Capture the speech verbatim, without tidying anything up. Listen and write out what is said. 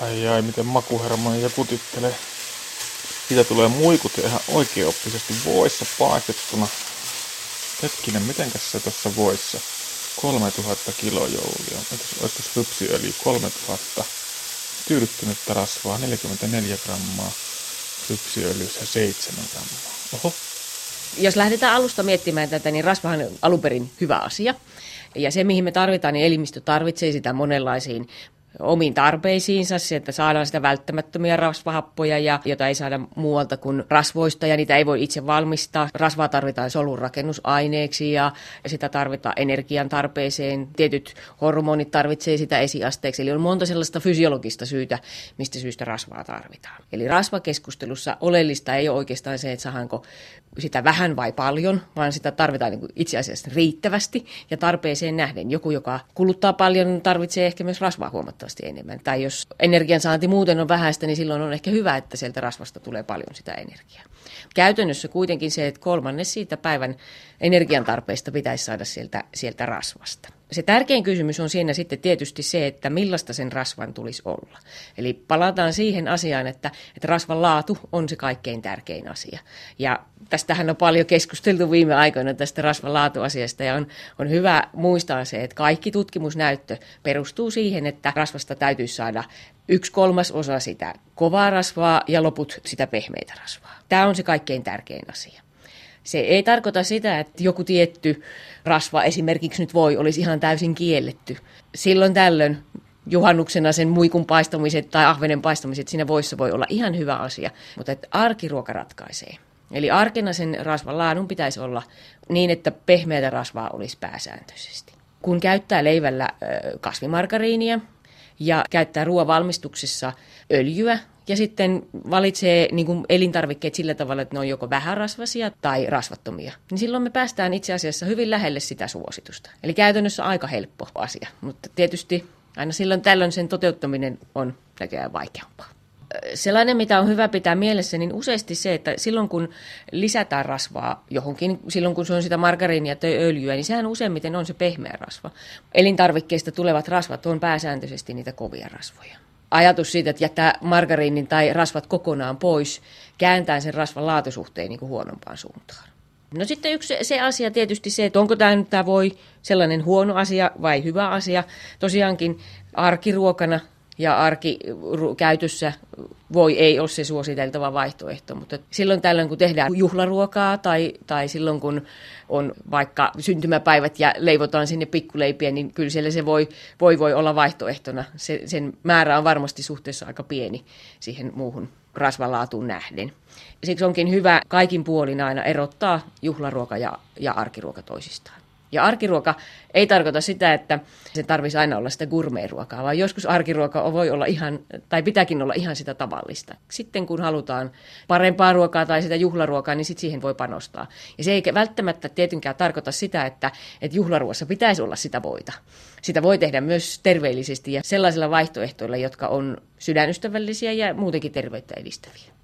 Ai ai, miten makuhermoja ja kutittelee. Siitä tulee muikut ja ihan oikeaoppisesti voissa paakettuna. Hetkinen, mitenkäs se tuossa voissa? kolmetuhatta kilojoulia. Olisiko se rypsiöljy? kolmetuhatta. Tyydyttynyttä rasvaa neljäkymmentäneljä grammaa. Rypsiöljyssä seitsemän grammaa. Oho. Jos lähdetään alusta miettimään tätä, niin rasvahan on alun perin hyvä asia. Ja se, mihin me tarvitaan, niin elimistö tarvitsee sitä monenlaisiin omiin tarpeisiinsa, se, että saadaan sitä välttämättömiä rasvahappoja, ja, jota ei saada muualta kuin rasvoista, ja niitä ei voi itse valmistaa. Rasvaa tarvitaan solun rakennusaineeksi, ja sitä tarvitaan energian tarpeeseen. Tietyt hormonit tarvitsee sitä esiasteeksi, eli on monta sellaista fysiologista syytä, mistä syystä rasvaa tarvitaan. Eli rasvakeskustelussa oleellista ei ole oikeastaan se, että saadaanko sitä vähän vai paljon, vaan sitä tarvitaan niin kuin itse asiassa riittävästi ja tarpeeseen nähden. Joku, joka kuluttaa paljon, tarvitsee ehkä myös rasvaa huomattavasti enemmän. Tai jos energiansaanti muuten on vähäistä, niin silloin on ehkä hyvä, että sieltä rasvasta tulee paljon sitä energiaa. Käytännössä kuitenkin se, että kolmannes siitä päivän energiantarpeesta pitäisi saada sieltä, sieltä rasvasta. Se tärkein kysymys on siinä sitten tietysti se, että millaista sen rasvan tulisi olla. Eli palataan siihen asiaan, että, että rasvan laatu on se kaikkein tärkein asia. Ja tästähän on paljon keskusteltu viime aikoina tästä rasvan laatuasiasta, ja on, on hyvä muistaa se, että kaikki tutkimusnäyttö perustuu siihen, että rasvasta täytyy saada yksi kolmas osa sitä kovaa rasvaa ja loput sitä pehmeitä rasvaa. Tämä on se kaikkein tärkein asia. Se ei tarkoita sitä, että joku tietty rasva esimerkiksi nyt voi olisi ihan täysin kielletty. Silloin tällöin juhannuksena sen muikun paistamiset tai ahvenen paistamiset siinä voissa voi olla ihan hyvä asia, mutta että arkiruoka ratkaisee. Eli arkena sen rasvan laadun pitäisi olla niin, että pehmeätä rasvaa olisi pääsääntöisesti. Kun käyttää leivällä kasvimargariinia ja käyttää ruoavalmistuksessa öljyä, ja sitten valitsee niin kuin elintarvikkeet sillä tavalla, että ne on joko vähärasvaisia tai rasvattomia. Niin silloin me päästään itse asiassa hyvin lähelle sitä suositusta. Eli käytännössä aika helppo asia, mutta tietysti aina silloin tällöin sen toteuttaminen on näköjään vaikeampaa. Sellainen, mitä on hyvä pitää mielessä, niin useasti se, että silloin kun lisätään rasvaa johonkin, silloin kun se on sitä margariinia tai öljyä, niin sehän useimmiten on se pehmeä rasva. Elintarvikkeista tulevat rasvat on pääsääntöisesti niitä kovia rasvoja. Ajatus siitä, että jättää margariinin tai rasvat kokonaan pois, kääntää sen rasvan laatusuhteen niin kuin huonompaan suuntaan. No sitten yksi se asia tietysti se, että onko tämä nyt tämä voi sellainen huono asia vai hyvä asia. Tosiaankin arkiruokana ja arkikäytössä voi ei ole se suositeltava vaihtoehto, mutta silloin tällöin kun tehdään juhlaruokaa tai, tai silloin kun on vaikka syntymäpäivät ja leivotaan sinne pikkuleipiä, niin kyllä siellä se voi, voi, voi olla vaihtoehtona. Se, sen määrä on varmasti suhteessa aika pieni siihen muuhun rasvalaatuun nähden. Siksi onkin hyvä kaikin puolin aina erottaa juhlaruoka ja, ja arkiruoka toisistaan. Ja arkiruoka ei tarkoita sitä, että se tarvitsisi aina olla sitä gourmetruokaa, vaan joskus arkiruoka voi olla ihan, tai pitääkin olla ihan sitä tavallista. Sitten kun halutaan parempaa ruokaa tai sitä juhlaruokaa, niin sit siihen voi panostaa. Ja se ei välttämättä tietenkään tarkoita sitä, että, että juhlaruoassa pitäisi olla sitä voita. Sitä voi tehdä myös terveellisesti ja sellaisilla vaihtoehtoilla, jotka on sydänystävällisiä ja muutenkin terveyttä edistäviä.